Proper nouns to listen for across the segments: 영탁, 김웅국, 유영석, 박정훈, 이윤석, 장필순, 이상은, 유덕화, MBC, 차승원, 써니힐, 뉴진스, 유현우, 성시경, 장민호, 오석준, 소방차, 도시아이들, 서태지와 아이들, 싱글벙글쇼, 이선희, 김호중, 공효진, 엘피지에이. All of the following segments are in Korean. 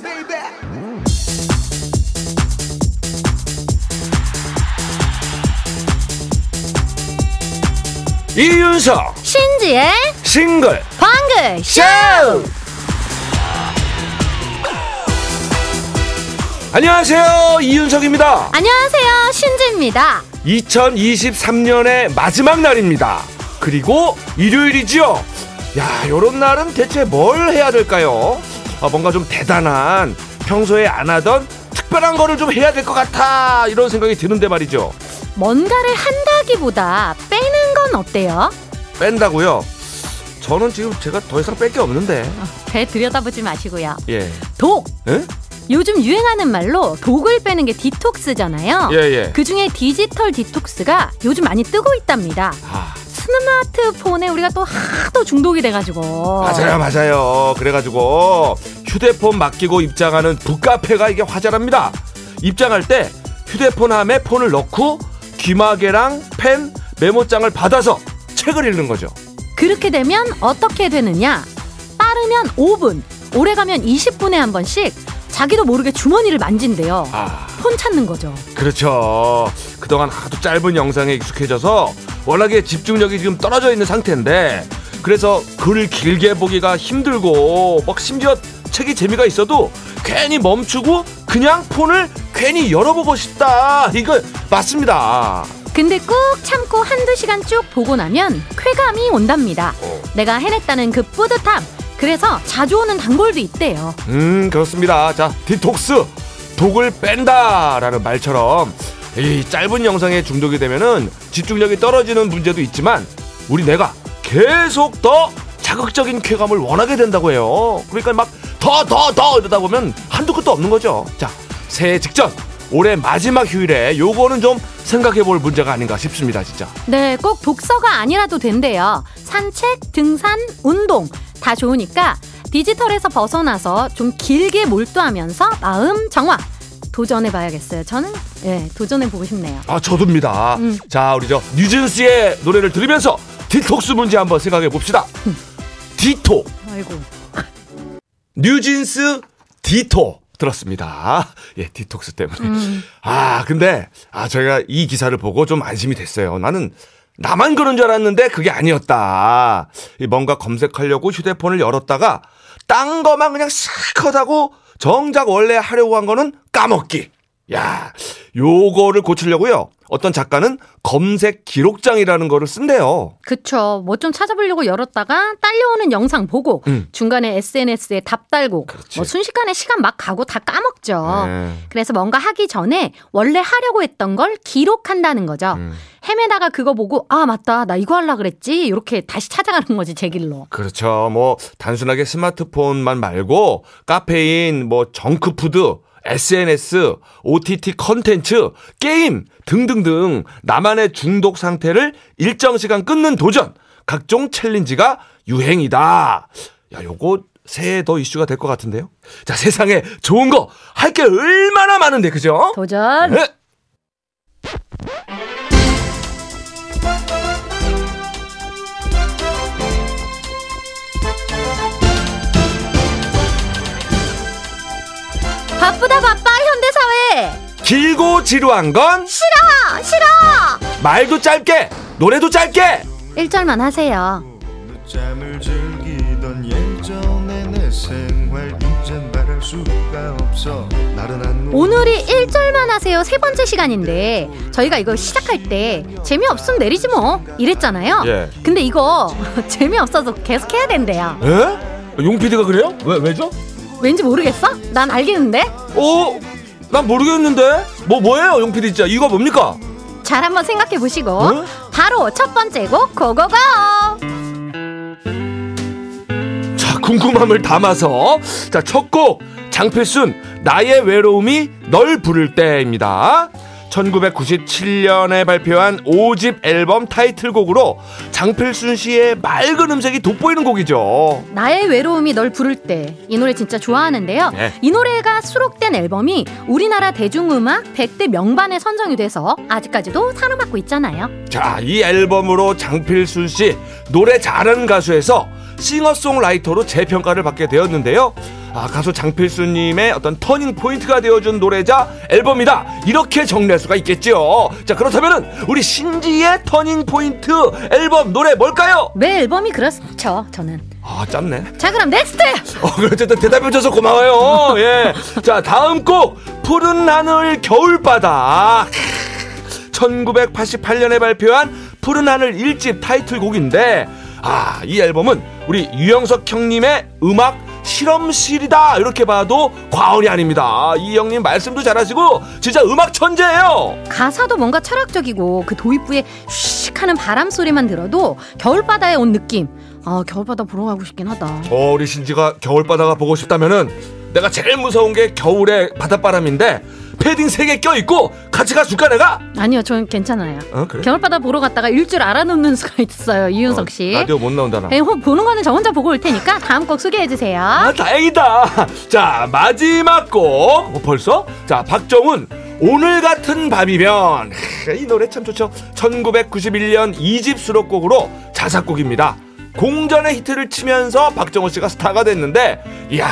time, baby. 이윤석 신지의 싱글벙글쇼. 안녕하세요, 이윤석입니다. 안녕하세요, 신지입니다. 2023년의 마지막 날입니다. 그리고 일요일이지요. 야, 요런 날은 대체 뭘 해야 될까요? 뭔가 좀 대단한, 평소에 안 하던 특별한 거를 좀 해야 될 것 같아, 이런 생각이 드는데 말이죠. 뭔가를 한다기보다 빼는 건 어때요? 뺀다고요? 저는 지금 제가 더 이상 뺄 게 없는데. 배 들여다보지 마시고요. 예. 독! 예? 요즘 유행하는 말로 독을 빼는 게 디톡스잖아요. 예예. 그중에 디지털 디톡스가 요즘 많이 뜨고 있답니다. 아. 스마트폰에 우리가 또 하도 중독이 돼가지고. 맞아요, 맞아요. 그래가지고 휴대폰 맡기고 입장하는 북카페가 이게 화제랍니다. 입장할 때 휴대폰함에 폰을 넣고 귀마개랑 펜, 메모장을 받아서 책을 읽는 거죠. 그렇게 되면 어떻게 되느냐? 빠르면 5분, 오래가면 20분에 한 번씩 자기도 모르게 주머니를 만진대요. 아, 폰 찾는 거죠. 그렇죠. 그동안 하도 짧은 영상에 익숙해져서 워낙에 집중력이 지금 떨어져 있는 상태인데, 그래서 글을 길게 보기가 힘들고 막 심지어 책이 재미가 있어도 괜히 멈추고 그냥 폰을 괜히 열어보고 싶다. 이거 맞습니다. 근데 꾹 참고 한두 시간 쭉 보고 나면 쾌감이 온답니다. 내가 해냈다는 그 뿌듯함. 그래서 자주 오는 단골도 있대요. 그렇습니다. 자, 디톡스, 독을 뺀다라는 말처럼 이 짧은 영상에 중독이 되면은 집중력이 떨어지는 문제도 있지만 우리 뇌가 계속 더 자극적인 쾌감을 원하게 된다고 해요. 그러니까 막 더 이러다 보면 한두 끝도 없는 거죠. 자, 새해 직전 올해 마지막 휴일에 요거는 좀 생각해볼 문제가 아닌가 싶습니다. 진짜. 네, 꼭 독서가 아니라도 된대요. 산책, 등산, 운동 다 좋으니까 디지털에서 벗어나서 좀 길게 몰두하면서 마음 정화 도전해봐야겠어요. 저는 도전해보고 싶네요. 아, 저도입니다. 자, 우리 저 뉴진스의 노래를 들으면서 디톡스 문제 한번 생각해봅시다. 디톡. 아이고. 뉴진스 디톡 들었습니다. 예, 디톡스 때문에. 아, 근데 저희가 이 기사를 보고 좀 안심이 됐어요. 나는 나만 그런 줄 알았는데 그게 아니었다. 뭔가 검색하려고 휴대폰을 열었다가 딴 거만 그냥 실컷 하고 정작 원래 하려고 한 거는 까먹기. 야, 요거를 고치려고요. 어떤 작가는 검색 기록장이라는 거를 쓴대요. 그쵸. 뭐 좀 찾아보려고 열었다가 딸려오는 영상 보고 중간에 SNS에 답 달고 뭐 순식간에 시간 막 가고 다 까먹죠. 그래서 뭔가 하기 전에 원래 하려고 했던 걸 기록한다는 거죠. 헤매다가 그거 보고 아, 맞다, 나 이거 하려고 그랬지, 이렇게 다시 찾아가는 거지, 제 길로. 그렇죠. 뭐 단순하게 스마트폰만 말고 카페인, 뭐 정크푸드, SNS, OTT 콘텐츠, 게임 등등등 나만의 중독 상태를 일정 시간 끊는 도전, 각종 챌린지가 유행이다. 야, 요거 새해 더 이슈가 될 것 같은데요. 자, 세상에 좋은 거 할 게 얼마나 많은데, 그죠? 도전. 네. 바쁘다 바빠 현대사회. 길고 지루한 건 싫어 싫어. 말도 짧게 노래도 짧게 1절만 하세요. 늦잠을 즐기던 예전의 내 생활 이젠 말할 수가 없어. 오늘이 1절만 하세요 세 번째 시간인데 저희가 이거 시작할 때 재미없으면 내리지 뭐 이랬잖아요. 예. 근데 이거 재미없어서 계속 해야 된대요. 에? 용 PD가 그래요? 왜죠? 왠지 모르겠어? 난 알겠는데? 어? 난 모르겠는데? 뭐예요 용필이 진짜? 이거 뭡니까? 잘 한번 생각해보시고 응? 바로 첫 번째 곡 고고고! 자, 궁금함을 담아서 자, 첫 곡 장필순 나의 외로움이 널 부를 때입니다. 1997년에 발표한 5집 앨범 타이틀곡으로 장필순 씨의 맑은 음색이 돋보이는 곡이죠. 나의 외로움이 널 부를 때, 이 노래 진짜 좋아하는데요. 네. 이 노래가 수록된 앨범이 우리나라 대중음악 100대 명반에 선정이 돼서 아직까지도 사랑받고 있잖아요. 자, 이 앨범으로 장필순 씨 노래 잘하는 가수에서 싱어송라이터로 재평가를 받게 되었는데요. 가수 장필순님의 어떤 터닝 포인트가 되어준 노래자 앨범이다, 이렇게 정리할 수가 있겠죠. 자, 그렇다면은 우리 신지의 터닝 포인트 앨범 노래 뭘까요? 매 앨범이 그렇죠, 저는. 아, 짧네. 자, 그럼 넥스트. 어쨌든 대답해줘서 고마워요. 예. 자, 다음 곡, 푸른 하늘 겨울바다. 1988년에 발표한 푸른 하늘 1집 타이틀곡인데, 아, 이 앨범은 우리 유영석 형님의 음악 실험실이다, 이렇게 봐도 과언이 아닙니다. 이 형님 말씀도 잘하시고 진짜 음악 천재예요. 가사도 뭔가 철학적이고 그 도입부에 슉 하는 바람 소리만 들어도 겨울바다에 온 느낌. 아, 겨울바다 보러 가고 싶긴 하다. 우리 신지가 겨울바다가 보고 싶다면은 내가 제일 무서운 게 겨울의 바닷바람인데 패딩 3개 껴있고 같이 가줄까 내가? 아니요, 저는 괜찮아요. 그래? 겨울바다 보러 갔다가 일주일 알아놓는 수가 있어요, 이윤석씨. 라디오 못 나온다 나. 보는 거는 저 혼자 보고 올 테니까 다음 곡 소개해주세요. 아, 다행이다. 자, 마지막 곡. 벌써? 자, 박정훈, 오늘 같은 밤이면. 이 노래 참 좋죠. 1991년 2집 수록곡으로 자작곡입니다. 공전의 히트를 치면서 박정훈씨가 스타가 됐는데, 이야,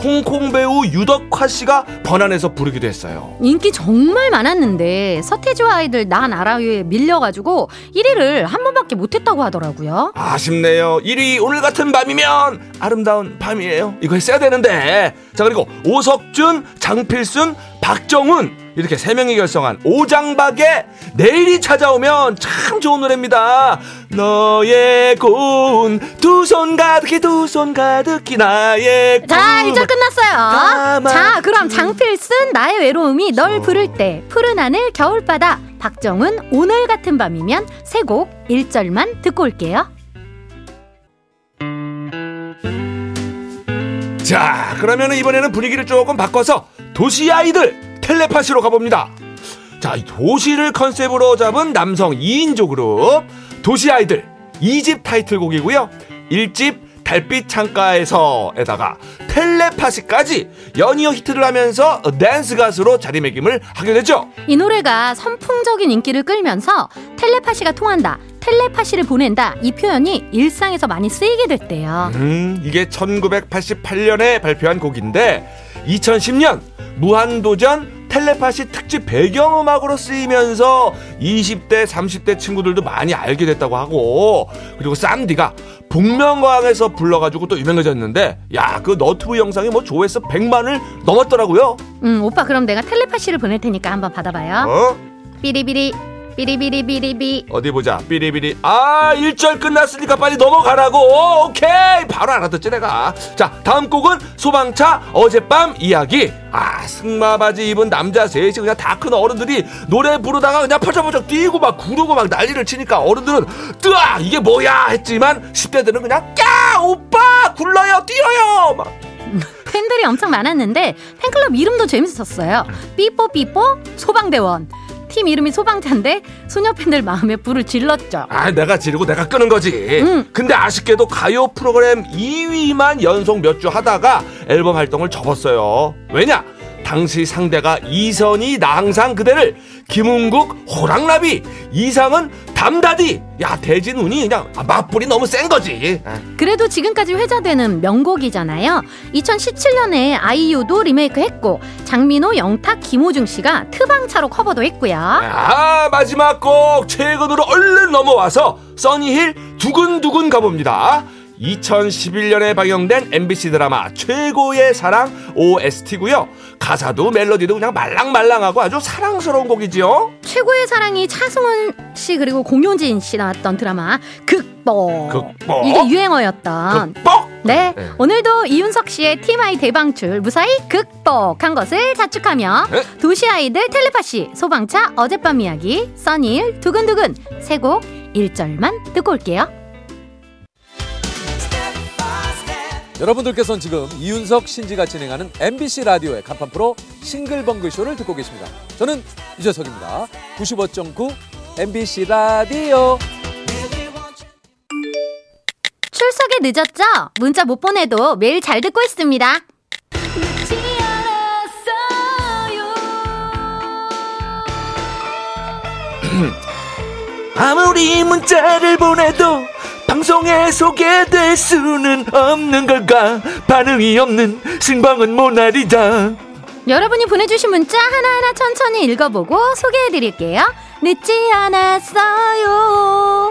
홍콩 배우 유덕화 씨가 번안해서 부르기도 했어요. 인기 정말 많았는데 서태지와 아이들 난 알아요에 밀려가지고 1위를 한 번밖에 못했다고 하더라고요. 아쉽네요. 1위 오늘 같은 밤이면 아름다운 밤이에요, 이거 했어야 되는데. 자, 그리고 오석준, 장필순, 박정훈, 이렇게 3명이 결성한 오장박의 내일이 찾아오면 참 좋은 노래입니다. 너의 고운 두 손 가득히, 두 손 가득히 나의. 자, 이제 끝났어요. 자, 그럼 장필순 나의 외로움이 널 부를 때, 푸른 하늘 겨울바다, 박정훈 오늘 같은 밤이면, 세 곡 1절만 듣고 올게요. 자, 그러면 이번에는 분위기를 조금 바꿔서 도시아이들 텔레파시로 가봅니다. 자, 도시를 컨셉으로 잡은 남성 2인조 그룹 도시아이들 2집 타이틀곡이고요, 1집 달빛 창가에서에다가 텔레파시까지 연이어 히트를 하면서 댄스 가수로 자리매김을 하게 됐죠. 이 노래가 선풍적인 인기를 끌면서 텔레파시가 통한다, 텔레파시를 보낸다, 이 표현이 일상에서 많이 쓰이게 됐대요. 이게 1988년에 발표한 곡인데 2010년 무한도전 텔레파시 특집 배경음악으로 쓰이면서 20대 30대 친구들도 많이 알게 됐다고 하고, 그리고 쌈디가 복면가왕에서 불러가지고 또 유명해졌는데, 야, 그 너튜브 영상이 뭐 조회수 100만을 넘었더라고요. 오빠, 그럼 내가 텔레파시를 보낼 테니까 한번 받아봐요. 삐리비리 삐리비리비리비. 어디 보자. 삐리비리. 아, 1절 끝났으니까 빨리 넘어가라고. 오케이, 바로 알아듣지 내가. 자, 다음 곡은 소방차 어젯밤 이야기. 아, 승마 바지 입은 남자 셋이 그냥 다 큰 어른들이 노래 부르다가 그냥 퍼적퍼적 뛰고 막 구르고 막 난리를 치니까 어른들은 뜨아 이게 뭐야 했지만 10대들은 그냥 야 오빠 굴러요 뛰어요 막. 팬들이 엄청 많았는데 팬클럽 이름도 재밌었어요. 삐뽀삐뽀 소방대원. 팀 이름이 소방차인데 소녀 팬들 마음에 불을 질렀죠. 아, 내가 지르고 내가 끄는 거지. 근데 아쉽게도 가요 프로그램 2위만 연속 몇 주 하다가 앨범 활동을 접었어요. 왜냐? 당시 상대가 이선희 나 항상 그대를, 김웅국 호랑나비, 이상은 담다디. 야, 대진 운이 그냥 맞불이 너무 센 거지. 그래도 지금까지 회자되는 명곡이잖아요. 2017년에 아이유도 리메이크했고 장민호, 영탁, 김호중 씨가 트방차로 커버도 했고요. 아, 마지막 곡 최근으로 얼른 넘어와서 써니힐 두근두근 가봅니다. 2011년에 방영된 MBC 드라마 최고의 사랑 OST고요. 가사도 멜로디도 그냥 말랑말랑하고 아주 사랑스러운 곡이지요. 최고의 사랑이 차승원 씨 그리고 공효진 씨 나왔던 드라마 극복. 이게 유행어였던 극복. 네. 오늘도 이윤석 씨의 TMI 대방출 무사히 극복한 것을 자축하며 도시아이들 텔레파시, 소방차 어젯밤 이야기, 써니힐 두근두근 세 곡 1절만 듣고 올게요. 여러분들께서는 지금 이윤석, 신지가 진행하는 MBC 라디오의 간판 프로 싱글벙글쇼를 듣고 계십니다. 저는 유재석입니다. 95.9 MBC 라디오. 출석에 늦었죠? 문자 못 보내도 매일 잘 듣고 있습니다. 아무리 문자를 보내도 방송에 소개될 수는 없는 걸까? 반응이 없는 신방은 모나리자. 여러분이 보내주신 문자 하나하나 천천히 읽어보고 소개해드릴게요. 늦지 않았어요.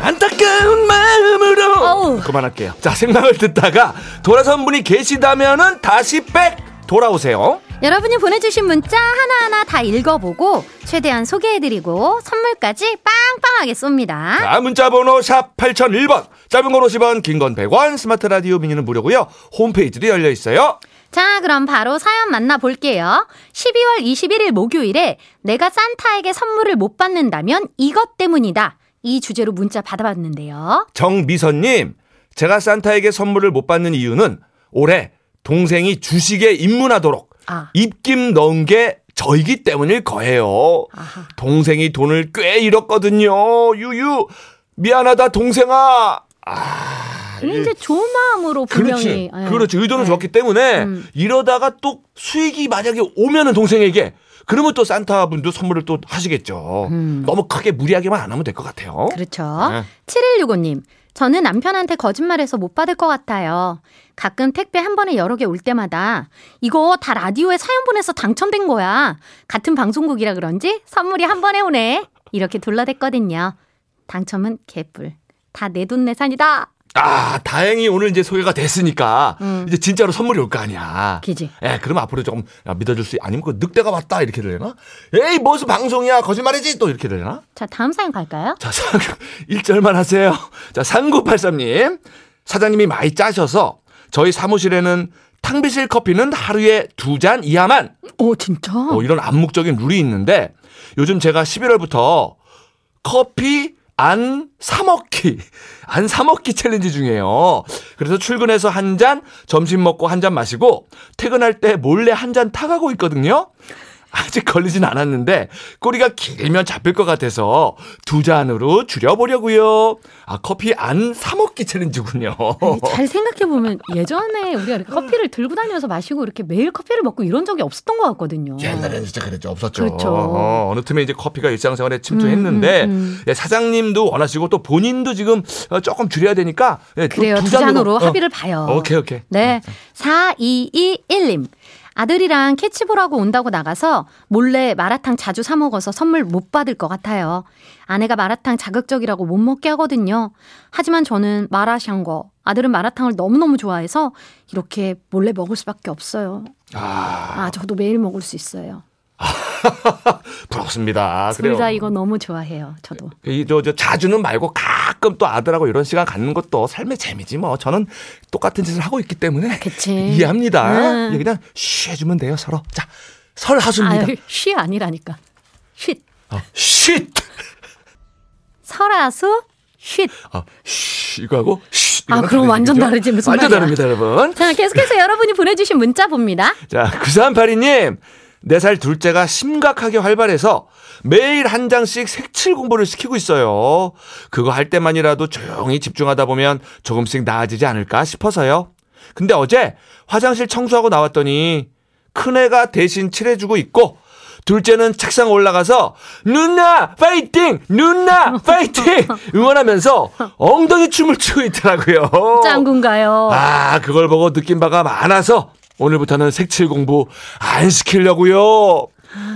안타까운 마음으로 어우. 그만할게요. 자, 생방을 듣다가 돌아선 분이 계시다면은 다시 백 돌아오세요. 여러분이 보내주신 문자 하나하나 다 읽어보고 최대한 소개해드리고 선물까지 빵빵하게 쏩니다. 자, 문자번호 샵 8001번, 짧은 건 50원, 긴 건 100원, 스마트 라디오 미니는 무료고요. 홈페이지도 열려있어요. 자, 그럼 바로 사연 만나볼게요. 12월 21일 목요일에 내가 산타에게 선물을 못 받는다면 이것 때문이다. 이 주제로 문자 받아봤는데요. 정미선님, 제가 산타에게 선물을 못 받는 이유는 올해 동생이 주식에 입문하도록 입김 넣은 게 저이기 때문일 거예요. 아하. 동생이 돈을 꽤 잃었거든요. 유유, 미안하다 동생아. 이제 좋은 마음으로 분명히. 그렇지. 의도는 좋았기 때문에 이러다가 또 수익이 만약에 오면은 동생에게, 그러면 또 산타분도 선물을 또 하시겠죠. 너무 크게 무리하게만 안 하면 될 것 같아요. 그렇죠. 7165님, 저는 남편한테 거짓말해서 못 받을 것 같아요. 가끔 택배 한 번에 여러 개 올 때마다 이거 다 라디오에 사연 보내서 당첨된 거야. 같은 방송국이라 그런지 선물이 한 번에 오네. 이렇게 둘러댔거든요. 당첨은 개뿔. 다 내 돈 내산이다. 아, 다행히 오늘 이제 소개가 됐으니까 이제 진짜로 선물이 올 거 아니야. 그지? 예, 그럼 앞으로 조금 믿어줄 수, 아니면 그 늑대가 왔다 이렇게 되려나? 에이, 무슨 방송이야, 거짓말이지, 또 이렇게 되려나? 자, 다음 사연 갈까요? 자, 1절만 하세요. 자, 3983님, 사장님이 많이 짜셔서 저희 사무실에는 탕비실 커피는 하루에 2잔 이하만. 오, 진짜? 이런 암묵적인 룰이 있는데, 요즘 제가 11월부터 커피 안 사먹기 챌린지 중이에요. 그래서 출근해서 한 잔, 점심 먹고 한 잔 마시고, 퇴근할 때 몰래 한 잔 타가고 있거든요. 아직 걸리진 않았는데 꼬리가 길면 잡힐 것 같아서 2잔으로 줄여보려고요. 아, 커피 안 사먹기 챌린지군요. 아니, 잘 생각해보면 예전에 우리가 이렇게 커피를 들고 다니면서 마시고 이렇게 매일 커피를 먹고 이런 적이 없었던 것 같거든요. 옛날에는 진짜 그랬죠. 없었죠. 그렇죠. 어느 틈에 이제 커피가 일상생활에 침투했는데 예, 사장님도 원하시고 또 본인도 지금 조금 줄여야 되니까 예, 그래요. 2잔으로 합의를 봐요. 오케이. 네, 4221님. 아들이랑 캐치볼하고 온다고 나가서 몰래 마라탕 자주 사 먹어서 선물 못 받을 것 같아요. 아내가 마라탕 자극적이라고 못 먹게 하거든요. 하지만 저는 마라샹궈, 아들은 마라탕을 너무너무 좋아해서 이렇게 몰래 먹을 수밖에 없어요. 저도 매일 먹을 수 있어요. 부럽습니다. 둘 다 이거 너무 좋아해요. 저도. 자주는 말고 가끔 또 아들하고 이런 시간 갖는 것도 삶의 재미지 뭐. 저는 똑같은 짓을 하고 있기 때문에 이해합니다. 그냥 쉬해주면 돼요, 서로. 자, 설하수입니다. 쉬 아니라니까. 쉿. 쉿. 설하수 쉿. 이거 하고 쉿. 그럼 완전 다르지. 무슨 완전 말이야. 다릅니다, 여러분. 자, 계속해서 여러분이 보내주신 문자 봅니다. 자, 9382님. 4살 둘째가 심각하게 활발해서 매일 한 장씩 색칠 공부를 시키고 있어요. 그거 할 때만이라도 조용히 집중하다 보면 조금씩 나아지지 않을까 싶어서요. 근데 어제 화장실 청소하고 나왔더니 큰애가 대신 칠해주고 있고, 둘째는 책상 올라가서 누나 파이팅! 누나 파이팅! 응원하면서 엉덩이 춤을 추고 있더라고요. 짱군가요? 그걸 보고 느낀 바가 많아서 오늘부터는 색칠 공부 안 시키려고요.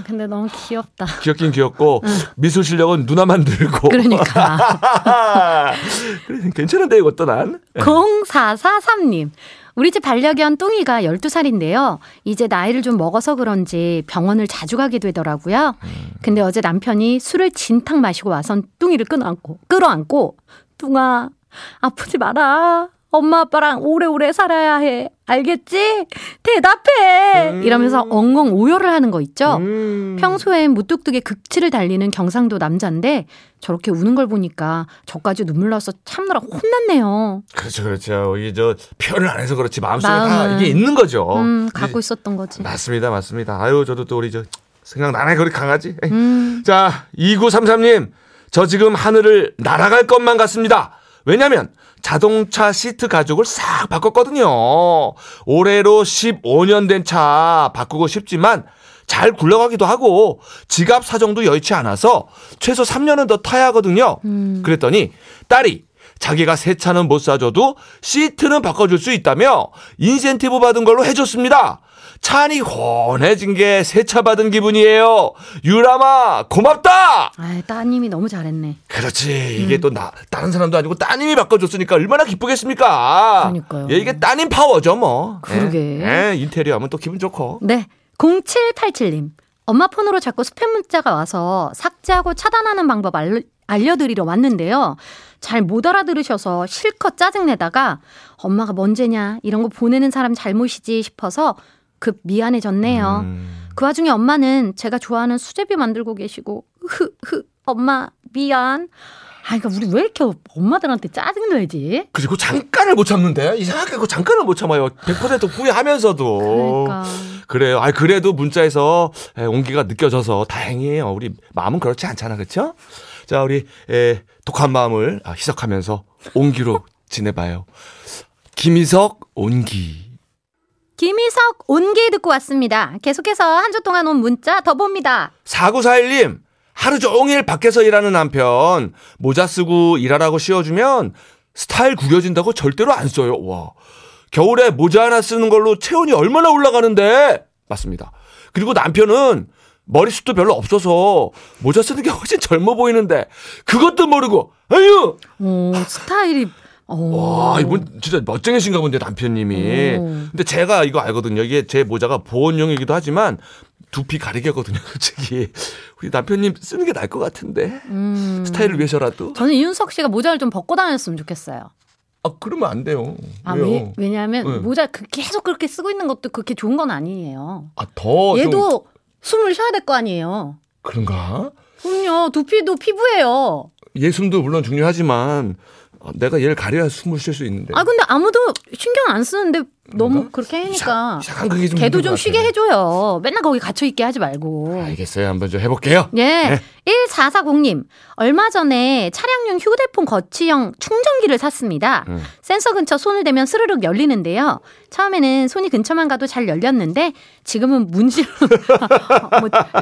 근데 너무 귀엽다. 귀엽긴 귀엽고 미술 실력은 누나만 늘고. 그러니까. 괜찮은데 이것도 난. 0443님. 우리 집 반려견 뚱이가 12살인데요. 이제 나이를 좀 먹어서 그런지 병원을 자주 가게 되더라고요. 근데 어제 남편이 술을 진탕 마시고 와선 뚱이를 끌어안고 뚱아 아프지 마라. 엄마 아빠랑 오래오래 살아야 해. 알겠지? 대답해. 이러면서 엉엉 오열을 하는 거 있죠. 평소엔 무뚝뚝에 극치를 달리는 경상도 남자인데 저렇게 우는 걸 보니까 저까지 눈물 나서 참느라 혼났네요. 그렇죠. 이게 표현을 안 해서 그렇지 마음속에 다 이게 있는 거죠. 갖고 있었던 거지. 맞습니다. 아유, 저도 또 우리 생각나네, 그렇게 강아지. 자, 2933님. 저 지금 하늘을 날아갈 것만 같습니다. 왜냐면 자동차 시트 가죽을 싹 바꿨거든요. 올해로 15년 된 차 바꾸고 싶지만 잘 굴러가기도 하고 지갑 사정도 여의치 않아서 최소 3년은 더 타야 하거든요. 그랬더니 딸이 자기가 새 차는 못 사줘도 시트는 바꿔줄 수 있다며 인센티브 받은 걸로 해줬습니다. 차 안이 훤해진 게 새 차 받은 기분이에요. 유람아 고맙다. 아, 따님이 너무 잘했네. 그렇지. 이게 또 다른 사람도 아니고 따님이 바꿔줬으니까 얼마나 기쁘겠습니까. 그러니까요. 예, 이게 따님 파워죠 뭐. 그러게. 예, 예, 인테리어 하면 또 기분 좋고. 네. 0787님. 엄마 폰으로 자꾸 스팸 문자가 와서 삭제하고 차단하는 방법 알려드리러 왔는데요. 잘 못 알아들으셔서 실컷 짜증내다가 엄마가 뭔죄냐 이런 거 보내는 사람 잘못이지 싶어서 급 미안해졌네요. 그 와중에 엄마는 제가 좋아하는 수제비 만들고 계시고 흐흐 엄마 미안. 아, 그러니까 우리 왜 이렇게 엄마들한테 짜증내지? 그리고 잠깐을 못 참는데 이상하게 그 잠깐을 못 참아요. 100% 후회하면서도. 그러니까. 그래요. 아, 그래도 문자에서 온기가 느껴져서 다행이에요. 우리 마음은 그렇지 않잖아, 그렇죠? 자, 우리 독한 마음을 희석하면서 온기로 지내봐요. 김희석 온기. 김희석 온기 듣고 왔습니다. 계속해서 한 주 동안 온 문자 더 봅니다. 4941님. 하루 종일 밖에서 일하는 남편. 모자 쓰고 일하라고 씌워주면 스타일 구겨진다고 절대로 안 써요. 와, 겨울에 모자 하나 쓰는 걸로 체온이 얼마나 올라가는데. 맞습니다. 그리고 남편은 머리숱도 별로 없어서 모자 쓰는 게 훨씬 젊어 보이는데 그것도 모르고 아유. 오, 스타일이. 오. 와, 이분 진짜 멋쟁이신가 본데 남편님이. 근데 제가 이거 알거든요. 이게 제 모자가 보온용이기도 하지만 두피 가리개거든요. 솔직히 우리 남편님 쓰는 게 나을 것 같은데. 스타일을 위해서라도. 저는 이윤석 씨가 모자를 좀 벗고 다녔으면 좋겠어요. 아, 그러면 안 돼요. 아, 왜냐하면 네. 모자 계속 그렇게 쓰고 있는 것도 그렇게 좋은 건 아니에요. 아, 더 얘도 좀... 숨을 쉬어야 될 거 아니에요. 그런가? 그럼요. 두피도 피부예요. 얘 숨도 물론 중요하지만 내가 얘를 가려야 숨을 쉴 수 있는데. 아, 근데 아무도 신경 안 쓰는데 너무 뭔가? 그렇게 하니까. 걔도 좀 쉬게 해줘요. 맨날 거기 갇혀있게 하지 말고. 알겠어요. 한번 좀 해볼게요. 예. 네. 1440님. 얼마 전에 차량용 휴대폰 거치형 충전기를 샀습니다. 센서 근처 손을 대면 스르륵 열리는데요. 처음에는 손이 근처만 가도 잘 열렸는데 지금은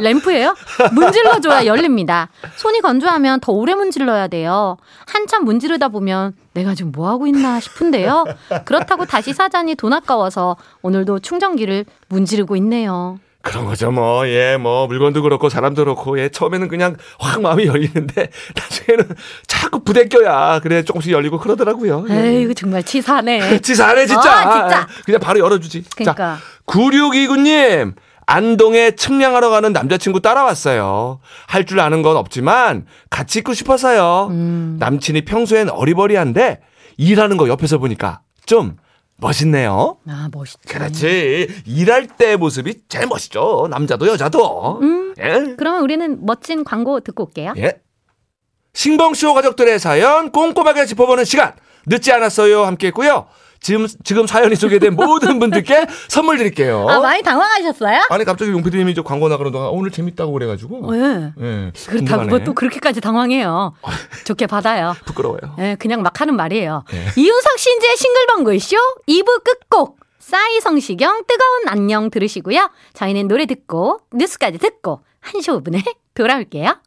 램프예요? 문질러줘야 열립니다. 손이 건조하면 더 오래 문질러야 돼요. 한참 문지르다 보면 내가 지금 뭐하고 있나 싶은데요. 그렇다고 다시 사자니 돈 아까워서 오늘도 충전기를 문지르고 있네요. 그런 거죠 뭐. 예, 뭐 물건도 그렇고 사람도 그렇고. 예, 처음에는 그냥 확 마음이 열리는데 나중에는 자꾸 부대껴야 그래 조금씩 열리고 그러더라고요. 예. 에이, 이거 정말 치사하네. 치사하네 진짜. 진짜. 그냥 바로 열어주지. 그러니까. 자, 9629님. 안동에 측량하러 가는 남자친구 따라왔어요. 할 줄 아는 건 없지만 같이 있고 싶어서요. 남친이 평소엔 어리버리한데 일하는 거 옆에서 보니까 좀 멋있네요. 아, 멋있죠. 그렇지. 일할 때 모습이 제일 멋있죠. 남자도 여자도. 예? 그러면 우리는 멋진 광고 듣고 올게요. 예. 싱글벙글쇼 가족들의 사연 꼼꼼하게 짚어보는 시간. 늦지 않았어요. 함께 했고요. 지금 사연이 소개된 모든 분들께 선물 드릴게요. 아, 많이 당황하셨어요? 아니, 갑자기 용피디님이 광고 나가는 동안 오늘 재밌다고 그래가지고. 네. 네, 그렇다고 또 그렇게까지 당황해요. 좋게 받아요. 부끄러워요. 네, 그냥 막 하는 말이에요. 네. 이윤석 신지의 싱글벙글쇼 2부 끝곡 싸이 성시경 뜨거운 안녕 들으시고요. 저희는 노래 듣고 뉴스까지 듣고 1시 5분에 돌아올게요.